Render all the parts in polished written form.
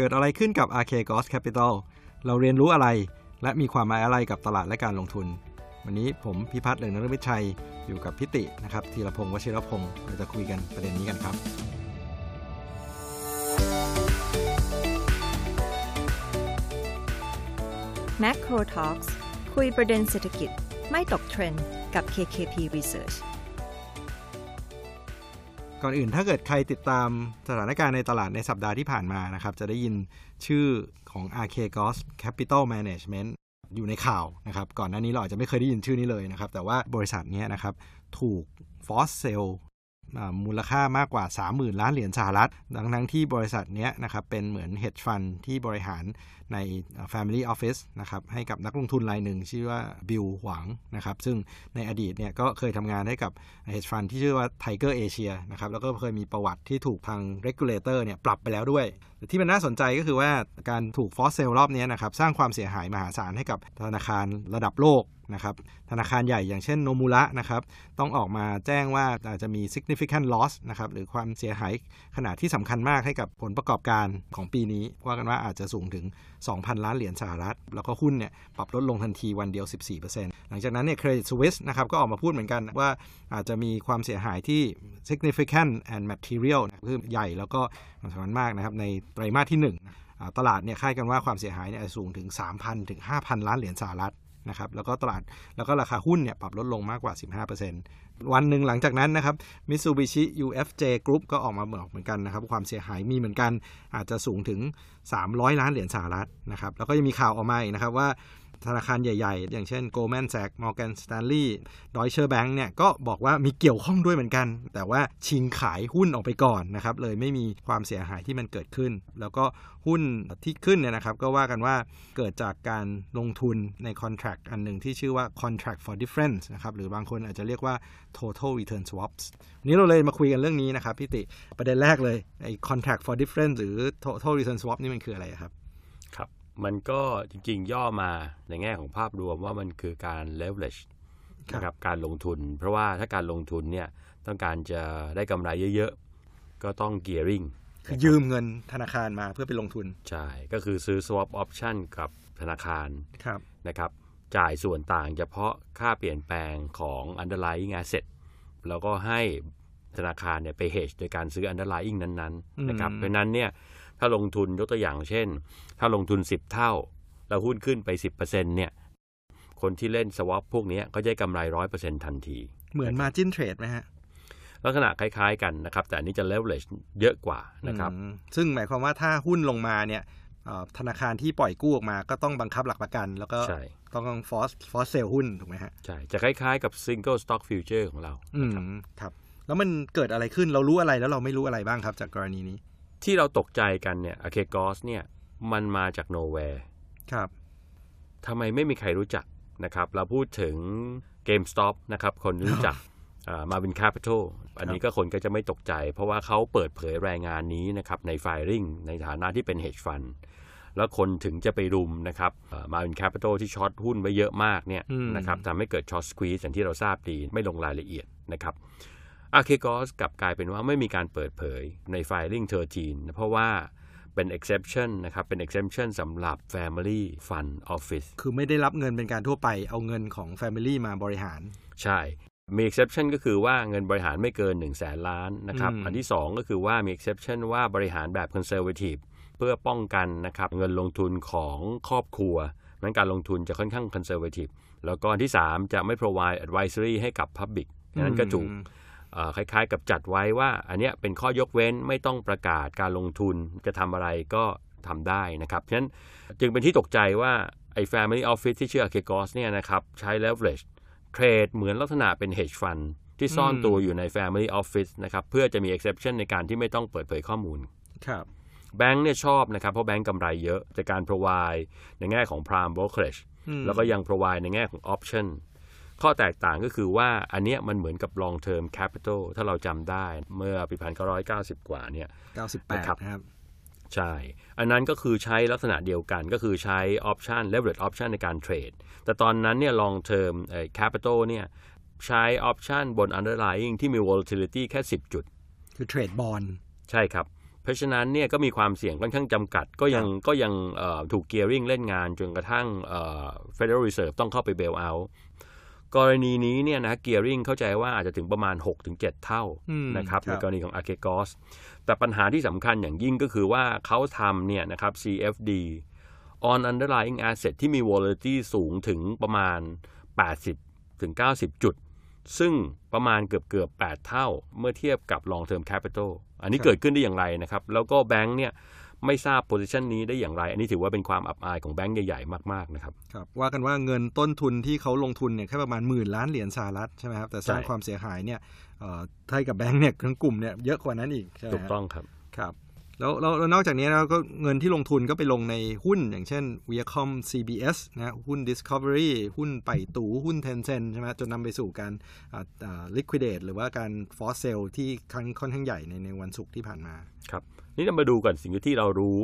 เกิดอะไรขึ้นกับ Archegos Capital เราเรียนรู้อะไรและมีความหมายอะไรกับตลาดและการลงทุนวันนี้ผมพิพัฒน์ เหลืองนฤมิตชัยอยู่กับพิตินะครับธีรพงศ์วชิรพงศ์เราจะคุยกันประเด็นนี้กันครับMacroTalks คุยประเด็นเศรษฐกิจไม่ตกเทรนด์กับ KKPResearch ก่อนอื่นถ้าเกิดใครติดตามสถานการณ์ในตลาดในสัปดาห์ที่ผ่านมานะครับจะได้ยินชื่อของ Archegos Capital Management อยู่ในข่าวนะครับก่อนหน้านี้เราอาจจะไม่เคยได้ยินชื่อนี้เลยนะครับแต่ว่าบริษัทนี้นะครับถูก Force Sell มูลค่ามากกว่า 30,000 ล้านเหรียญสหรัฐทั้งที่บริษัทนี้นะครับเป็นเหมือน hedge fund ที่บริหารใน family office นะครับให้กับนักลงทุนรายหนึ่งชื่อว่าบิลหวังนะครับซึ่งในอดีตเนี่ยก็เคยทำงานให้กับ hedge fund ที่ชื่อว่า Tiger Asia นะครับแล้วก็เคยมีประวัติที่ถูกทาง regulator เนี่ยปรับไปแล้วด้วยที่มันน่าสนใจก็คือว่าการถูก force sell รอบนี้นะครับสร้างความเสียหายมหาศาลให้กับธนาคารระดับโลกนะครับธนาคารใหญ่อย่างเช่น Nomura นะครับต้องออกมาแจ้งว่าอาจจะมี significant loss นะครับหรือความเสียหายขนาดที่สำคัญมากให้กับผลประกอบการของปีนี้ว่ากันว่าอาจจะสูงถึง 2,000 ล้านเหรียญสหรัฐแล้วก็หุ้นเนี่ยปรับลดลงทันทีวันเดียว 14% หลังจากนั้นเนี่ย Credit Suisse นะครับก็ออกมาพูดเหมือนกันว่าอาจจะมีความเสียหายที่ significant and material คือใหญ่แล้วก็สำคัญมากนะครับในไตรมาสที่1ตลาดเนี่ยคาดกันว่าความเสียหายเนี่ยสูงถึง 3,000 ถึง 5,000 ล้านเหรียญสหรัฐนะครับแล้วก็ตลาดแล้วก็ราคาหุ้นเนี่ยปรับลดลงมากกว่า 15% วันหนึ่งหลังจากนั้นนะครับ Mitsubishi UFJ Group ก็ออกมาบอกเหมือนกันนะครับความเสียหายมีเหมือนกันอาจจะสูงถึง300ล้านเหรียญสหรัฐนะครับแล้วก็ยังมีข่าวออกมาอีกนะครับว่าธนาคารใหญ่ๆอย่างเช่น Goldman Sachs Morgan Stanley Deutsche Bank เนี่ยก็บอกว่ามีเกี่ยวข้องด้วยเหมือนกันแต่ว่าชิงขายหุ้นออกไปก่อนนะครับเลยไม่มีความเสียหายที่มันเกิดขึ้นแล้วก็หุ้นที่ขึ้นเนี่ยนะครับก็ว่ากันว่าเกิดจากการลงทุนใน Contract อันหนึ่งที่ชื่อว่า Contract for Difference นะครับหรือบางคนอาจจะเรียกว่า Total Return Swaps วันนี้เราเลยมาคุยกันเรื่องนี้นะครับพี่ติประเด็นแรกเลยไอ้ Contract for Difference หรือ Total Return Swap นี่มันคืออะไรครับมันก็จริงๆย่อมาในแง่ของภาพรวมว่ามันคือการ leverage นะครับการลงทุนเพราะว่าถ้าการลงทุนเนี่ยต้องการจะได้กำไรเยอะๆก็ต้อง gearing คือยืมเงินธนาคารมาเพื่อไปลงทุนใช่ก็คือซื้อ swap option กับธนาคารนะครับจ่ายส่วนต่างเฉพาะค่าเปลี่ยนแปลงของ underlying asset แล้วก็ให้ธนาคารเนี่ยไป hedge โดยการซื้อ underlying นั้นๆนะครับเพราะนั้นเนี่ยถ้าลงทุนยกตัวอย่างเช่นถ้าลงทุน10เท่าแล้วหุ้นขึ้นไป 10% เนี่ยคนที่เล่น swap พวกนี้ก็จะกำไร 100% ทันทีเหมือน margin trade มั้ยฮะลักษณะคล้ายๆกันนะครับแต่อันนี้จะ leverage เยอะกว่านะครับซึ่งหมายความว่าถ้าหุ้นลงมาเนี่ยธนาคารที่ปล่อยกู้ออกมาก็ต้องบังคับหลักประกันแล้วก็ต้อง force sell หุ้นถูกมั้ยฮะใช่จะคล้ายๆกับ single stock future ของเราครับแล้วมันเกิดอะไรขึ้นเรารู้อะไรแล้วเราไม่รู้อะไรบ้างครับจากกรณีนี้ที่เราตกใจกันเนี่ย Archegos เนี่ยมันมาจาก nowhere ครับทำไมไม่มีใครรู้จักนะครับเราพูดถึง GameStop นะครับคนรู้จักมาเป็น Capital อันนี้ก็คนก็จะไม่ตกใจเพราะว่าเขาเปิดเผยรายงานนี้นะครับใน Filing ในฐานะที่เป็น Hedge Fund แล้วคนถึงจะไปรุมนะครับมาเป็น Capital ที่ช็อตหุ้นไว้เยอะมากเนี่ยนะครับทำให้เกิด Short Squeeze อย่างที่เราทราบดีไม่ลงรายละเอียดนะครับArchegos กลับกลายเป็นว่าไม่มีการเปิดเผยใน Filing 13เพราะว่าเป็น exception นะครับเป็น exception สำหรับ Family Fund Office คือไม่ได้รับเงินเป็นการทั่วไปเอาเงินของ Family มาบริหารใช่มี exception ก็คือว่าเงินบริหารไม่เกิน 100,000 ล้านนะครับอันที่2ก็คือว่ามี exception ว่าบริหารแบบ conservative เพื่อป้องกันนะครับเงินลงทุนของครอบครัวนั้นการลงทุนจะค่อนข้าง conservative แล้วก็อันที่3จะไม่ provide advisory ให้กับ public นั้นก็ถูกคล้ายๆกับจัดไว้ว่าอันเนี้ยเป็นข้อยกเว้นไม่ต้องประกาศการลงทุนจะทำอะไรก็ทำได้นะครับฉะนั้นจึงเป็นที่ตกใจว่าไอ้ Family Office ที่ชื่อ Archegos เนี่ยนะครับใช้ leverage เทรดเหมือนลักษณะเป็น hedge fund ที่ซ่อนตัวอยู่ใน Family Office นะครับเพื่อจะมี exception ในการที่ไม่ต้องเปิดเผยข้อมูลครับแบงค์เนี่ยชอบนะครับเพราะแบงค์กำไรเยอะจากการ provide ในแง่ของ prime brokerage แล้วก็ยัง provide ในแง่ของ optionข้อแตกต่างก็คือว่าอันเนี้ยมันเหมือนกับ long term capital ถ้าเราจำได้เมื่อปี1990กว่าเนี่ย98ครับใช่อันนั้นก็คือใช้ลักษณะเดียวกันก็คือใช้ option leverage option ในการเทรดแต่ตอนนั้นเนี่ย long term capital เนี่ยใช้ option บน underlying ที่มี volatility แค่10จุดคือเทรดบอนด์ใช่ครับ เพราะฉะนั้นเนี่ยก็มีความเสี่ยงค่อนข้างจำกัดก็ยังถูกเกียร์ริ่งเล่นงานจนกระทั่ง Federal Reserve ต้องเข้าไปเบลเอาท์กรณีนี้เนี่ยนะเกียร์ริ่งเข้าใจว่าอาจจะถึงประมาณ 6-7 เท่านะครับในกรณีของ Archegos แต่ปัญหาที่สำคัญอย่างยิ่งก็คือว่าเขาทำเนี่ยนะครับ CFD on underlying asset ที่มี volatility สูงถึงประมาณ 80-90 จุดซึ่งประมาณเกือบ8เท่าเมื่อเทียบกับ long term capital อันนี้เกิดขึ้นได้อย่างไรนะครับแล้วก็แบงค์เนี่ยไม่ทราบ position นี้ได้อย่างไรอันนี้ถือว่าเป็นความอับอายของแบงค์ใหญ่ๆมากๆนะครับครับว่ากันว่าเงินต้นทุนที่เขาลงทุนเนี่ยแค่ประมาณ$10,000,000,000ใช่ไหมครับแต่สร้างความเสียหายเนี่ยไทยกับแบงค์เนี่ยทั้งกลุ่มเนี่ยเยอะกว่านั้นอีกใช่ไหมถูกต้องครับครับแล้วนอกจากนี้เราก็เงินที่ลงทุนก็ไปลงในหุ้นอย่างเช่น Viacom CBS นะหุ้น Discovery หุ้นไปตู่หุ้น Tencent ใช่ไหมจนนำไปสู่การliquidate หรือว่าการ force sell ที่ค่อนข้างใหญ่ในวันศุกร์ที่ผ่านมาครับนี่เรามาดูกันสิ่งที่เรารู้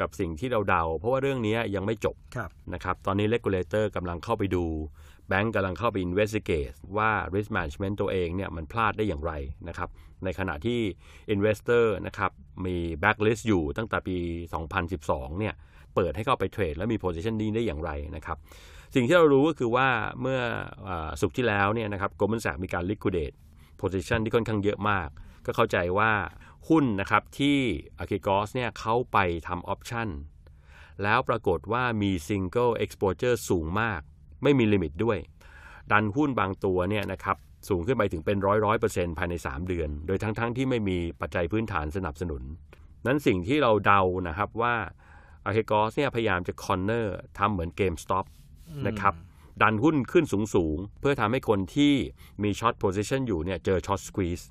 กับสิ่งที่เราเดาเพราะว่าเรื่องนี้ยังไม่จบนะครับตอนนี้ regulator กำลังเข้าไปดูแบงก์กำลังเข้าไป investigate ว่า risk management ตัวเองเนี่ยมันพลาดได้อย่างไรนะครับในขณะที่ investor นะครับมี backlist อยู่ตั้งแต่ปี 2012 เนี่ยเปิดให้เข้าไปเทรดแล้วมี position นี้ได้อย่างไรนะครับสิ่งที่เรารู้ก็คือว่าเมื่อศุกร์ที่แล้วเนี่ยนะครับ Goldman Sachs มีการ liquidate position ที่ค่อนข้างเยอะมากก็เข้าใจว่าหุ้นนะครับที่ Archegos เนี่ยเขาไปทำ option แล้วปรากฏว่ามี single exposure สูงมากไม่มีลิมิตด้วยดันหุ้นบางตัวเนี่ยนะครับสูงขึ้นไปถึงเป็น100% ภายใน3เดือนโดยทั้งที่ไม่มีปัจจัยพื้นฐานสนับสนุนนั้นสิ่งที่เราเดานะครับว่า Archegos เนี่ยพยายามจะ corner ทำเหมือน GameStop นะครับดันหุ้นขึ้นสูงเพื่อทำให้คนที่มี short position อยู่เนี่ยเจอ short squeeze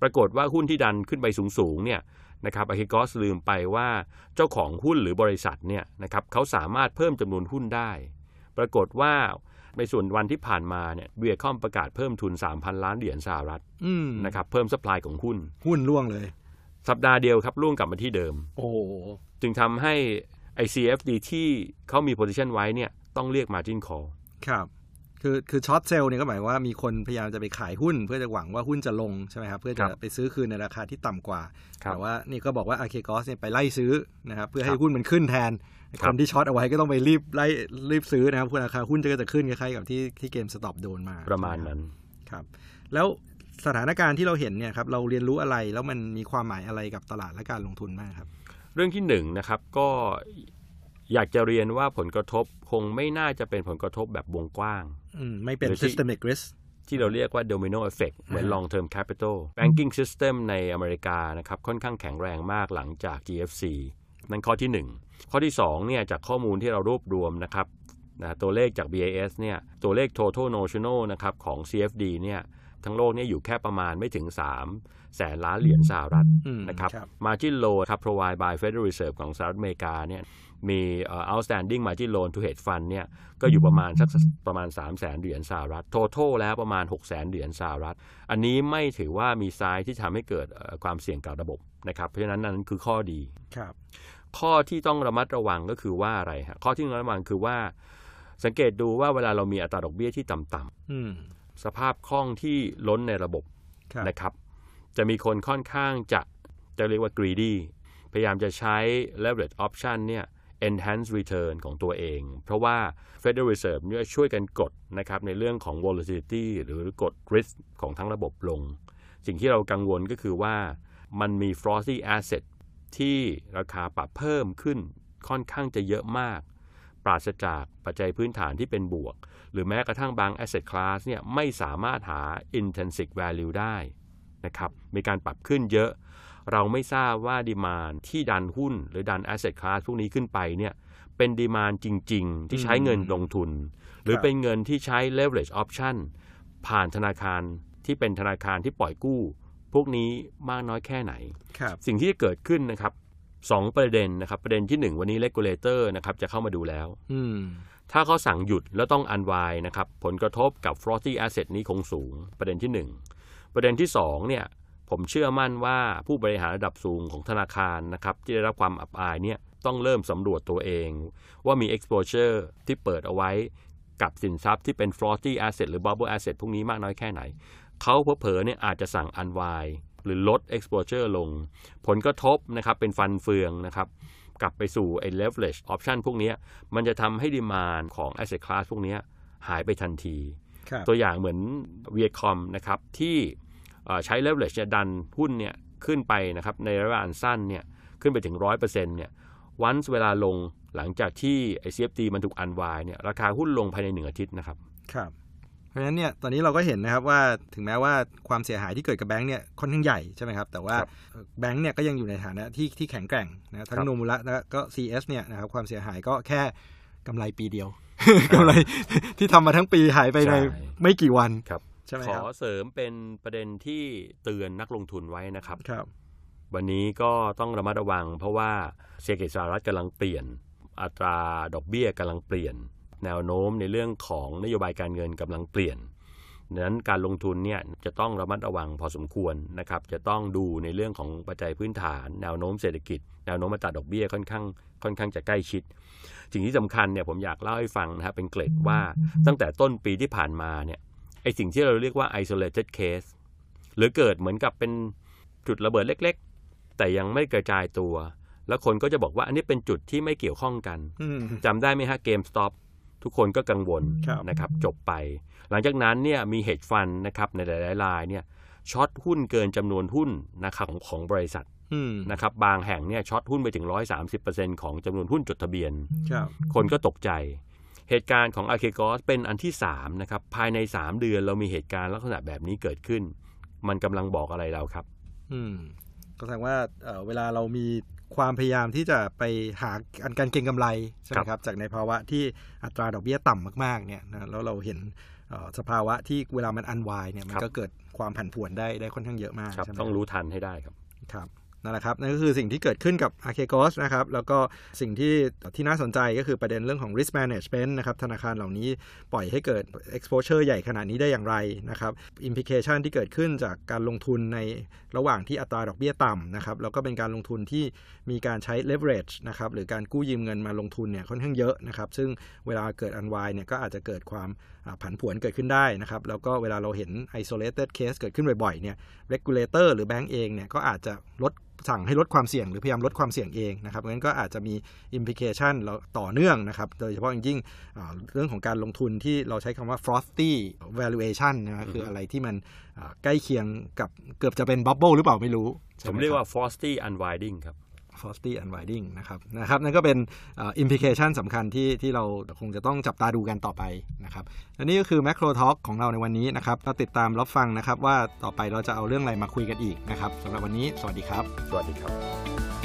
ปรากฏว่าหุ้นที่ดันขึ้นไปสูงเนี่ยนะครับ Archegos ลืมไปว่าเจ้าของหุ้นหรือบริษัทเนี่ยนะครับเขาสามารถเพิ่มจำนวนหุ้นได้ปรากฏว่าในส่วนวันที่ผ่านมาเนี่ยเวียคอมประกาศเพิ่มทุน 3,000 ล้านเหรียญสหรัฐนะครับเพิ่มซัพพลายของหุ้นร่วงเลยสัปดาห์เดียวครับร่วงกลับมาที่เดิมโอ้จึงทำให้ไอ้ CFD ที่เขามี position ไว้เนี่ยต้องเรียก margin call ครับคือช็อตเซลล์เนี่ยก็หมายว่ามีคนพยายามจะไปขายหุ้นเพื่อจะหวังว่าหุ้นจะลงใช่ไหมครับเพื่อจะไปซื้อคืนในราคาที่ต่ำกว่าแต่ว่านี่ก็บอกว่า Archegos เนี่ยไปไล่ซื้อนะครับเพื่อให้หุ้นมันขึ้นแทนคนที่ช็อตเอาไว้ก็ต้องไปรีบซื้อนะครับเพื่อราคาหุ้นจะขึ้นคล้ายๆกับที่เกม Stop โดนมาประมาณนั้นครับแล้วสถานการณ์ที่เราเห็นเนี่ยครับเราเรียนรู้อะไรแล้วมันมีความหมายอะไรกับตลาดและการลงทุนบ้างครับเรื่องที่1นะครับก็อยากจะเรียนว่าผลกระทบคงไม่น่าจะเป็นผลกระทบแบบวงกว้างไม่เป็น systemic risk ที่เราเรียกว่า domino effect เหมือน long term capital banking system ในอเมริกานะครับค่อนข้างแข็งแรงมากหลังจาก GFC นั่นข้อที่1ข้อที่2เนี่ยจากข้อมูลที่เรารวบรวมนะครับตัวเลขจาก BIS เนี่ยตัวเลข total notional นะครับของ CFD เนี่ยทั้งโลกเนี่ยอยู่แค่ประมาณไม่ถึง300,000,000,000 ล้านสหรัฐนะครับ margin loan ครับ provide by Federal Reserve ของสหรัฐอเมริกาเนี่ยมี outstanding margin loan to hedge fund เนี่ยก็อยู่ประมาณสักประมาณ 300,000 เหรียญสหรัฐ total แล้วประมาณ 600,000 เหรียญสหรัฐอันนี้ไม่ถือว่ามีไซส์ที่ทำให้เกิดความเสี่ยงกับระบบนะครับเพราะฉะนั้นนั่นคือข้อดีครับข้อที่ต้องระมัดระวังก็คือว่าอะไรฮะข้อที่ต้องระมัดระวังคือว่าสังเกตดูว่าเวลาเรามีอัตราดอกเบี้ยที่ต่ำๆสภาพคล่องที่ล้นในระบบนะครับจะมีคนค่อนข้างจะเรียกว่า greedy พยายามจะใช้ leverage option เนี่ยenhance return ของตัวเองเพราะว่า Federal Reserve เนี่ยช่วยกันกดนะครับในเรื่องของ volatility หรือกด risk ของทั้งระบบลงสิ่งที่เรากังวลก็คือว่ามันมี frothy asset ที่ราคาปรับเพิ่มขึ้นค่อนข้างจะเยอะมากปราศจากปัจจัยพื้นฐานที่เป็นบวกหรือแม้กระทั่งบาง asset class เนี่ยไม่สามารถหา intrinsic value ได้นะครับมีการปรับขึ้นเยอะเราไม่ทราบว่า demand ที่ดันหุ้นหรือดัน asset class พวกนี้ขึ้นไปเนี่ยเป็น demand จริงๆที่ใช้เงินลงทุนหรือเป็นเงินที่ใช้ leverage option ผ่านธนาคารที่เป็นธนาคารที่ปล่อยกู้พวกนี้มากน้อยแค่ไหนสิ่งที่จะเกิดขึ้นนะครับ2ประเด็นนะครับประเด็นที่1วันนี้ regulator นะครับจะเข้ามาดูแล้วถ้าเขาสั่งหยุดแล้วต้อง unwind นะครับผลกระทบกับ frothy asset นี้คงสูงประเด็นที่1ประเด็นที่2เนี่ยผมเชื่อมั่นว่าผู้บริหารระดับสูงของธนาคารนะครับที่ได้รับความอับอายเนี่ยต้องเริ่มสำรวจตัวเองว่ามี exposure ที่เปิดเอาไว้กับสินทรัพย์ที่เป็น floating asset หรือ bubble asset พวกนี้มากน้อยแค่ไหนเขาเผลอเนี่ยอาจจะสั่ง unwind หรือลด exposure ลงผลกระทบนะครับเป็นฟันเฟืองนะครับกลับไปสู่ไอ้ leverage option พวกนี้มันจะทำให้ demand ของ asset class พวกนี้หายไปทันทีตัวอย่างเหมือน Viacom นะครับที่ใช้ leverage ดันหุ้นเนี่ยขึ้นไปนะครับในระยะอันสั้นเนี่ยขึ้นไปถึง 100% เนี่ยวันเวลาลงหลังจากที่ CFD มันถูก unwind เนี่ยราคาหุ้นลงภายใน1 อาทิตย์นะครับครับเพราะฉะนั้นเนี่ยตอนนี้เราก็เห็นนะครับว่าถึงแม้ว่าความเสียหายที่เกิดกับแบงค์เนี่ยค่อนข้างใหญ่ใช่ไหมครับแต่ว่าแบงค์เนี่ยก็ยังอยู่ในฐานะที่แข็งแกร่งนะทั้ง Nomura แล้วก็ CS เนี่ยนะครับความเสียหายก็แค่กำไรปีเดียวกำไรที่ทำมาทั้งปีหายไปในไม่กี่วันขอเสริมเป็นประเด็นที่เตือนนักลงทุนไว้นะครับวันนี้ก็ต้องระมัดระวังเพราะว่าเศรษฐกิจสหรัฐกำลังเปลี่ยนอัตราดอกเบี้ยกำลังเปลี่ยนแนวโน้มในเรื่องของนโยบายการเงินกำลังเปลี่ยนดังนั้นการลงทุนเนี่ยจะต้องระมัดระวังพอสมควรนะครับจะต้องดูในเรื่องของปัจจัยพื้นฐานแนวโน้มเศรษฐกิจแนวโน้มอัตราดอกเบี้ยค่อนข้างจะใกล้ชิดสิ่งที่สำคัญเนี่ยผมอยากเล่าให้ฟังนะครับเป็นเกร็ดว่าตั้งแต่ต้นปีที่ผ่านมาเนี่ยไอสิ่งที่เราเรียกว่า isolated case หรือเกิดเหมือนกับเป็นจุดระเบิดเล็กๆแต่ยังไม่กระจายตัวแล้วคนก็จะบอกว่าอันนี้เป็นจุดที่ไม่เกี่ยวข้องกันจำได้ไหมฮะ GameStop ทุกคนก็กังวลนะครับจบไปหลังจากนั้นเนี่ยมี hedge fund นะครับในหลายๆรายเนี่ยช็อตหุ้นเกินจำนวนหุ้นนะครับของบริษัทนะครับบางแห่งเนี่ยช็อตหุ้นไปถึง 130% ของจำนวนหุ้นจดทะเบียนคนก็ตกใจเหตุการณ์ของ Archegos เป็นอันที่3นะครับภายใน3 เดือนเรามีเหตุการณ์ลักษณะแบบนี้เกิดขึ้นมันกำลังบอกอะไรเราครับก็แสดงว่าเวลาเรามีความพยายามที่จะไปหาการเก็งกำไรใช่ไหมครับจากในภาวะที่อัตราดอกเบี้ยต่ำมากๆเนี่ยนะแล้วเราเห็นสภาวะที่เวลามันอันวายเนี่ยมันก็เกิดความผันผวนได้ค่อนข้างเยอะมากต้องรู้ทันให้ได้ครับนั่นแหละครับนั่นก็คือสิ่งที่เกิดขึ้นกับ Archegos นะครับแล้วก็สิ่งที่น่าสนใจก็คือประเด็นเรื่องของ risk management นะครับธนาคารเหล่านี้ปล่อยให้เกิด exposure ใหญ่ขนาดนี้ได้อย่างไรนะครับ implication ที่เกิดขึ้นจากการลงทุนในระหว่างที่อัตราดอกเบี้ยต่ำนะครับแล้วก็เป็นการลงทุนที่มีการใช้ leverage นะครับหรือการกู้ยืมเงินมาลงทุนเนี่ยค่อนข้างเยอะนะครับซึ่งเวลาเกิด unwind เนี่ยก็อาจจะเกิดความผันผวนเกิดขึ้นได้นะครับแล้วก็เวลาเราเห็น isolated case เกิดขึ้นบ่อยๆเนี่ย regulator หรือแบงก์เองเนี่ยก็อาจจะลดสั่งให้ลดความเสี่ยงหรือพยายามลดความเสี่ยงเองนะครับงั้นก็อาจจะมี implication ต่อเนื่องนะครับโดยเฉพาะยิ่งเรื่องของการลงทุนที่เราใช้คำว่า frothy valuation นะครับคืออะไรที่มันใกล้เคียงกับเกือบจะเป็น bubble หรือเปล่าไม่รู้ผมเรียกว่า frothy unwinding ครับFrosty Unwinding นะครับนั่นก็เป็นimplication สำคัญที่เราคงจะต้องจับตาดูกันต่อไปนะครับและนี่ก็คือ MacroTalk ของเราในวันนี้นะครับเราติดตามรับฟังนะครับว่าต่อไปเราจะเอาเรื่องอะไรมาคุยกันอีกนะครับสำหรับวันนี้สวัสดีครับ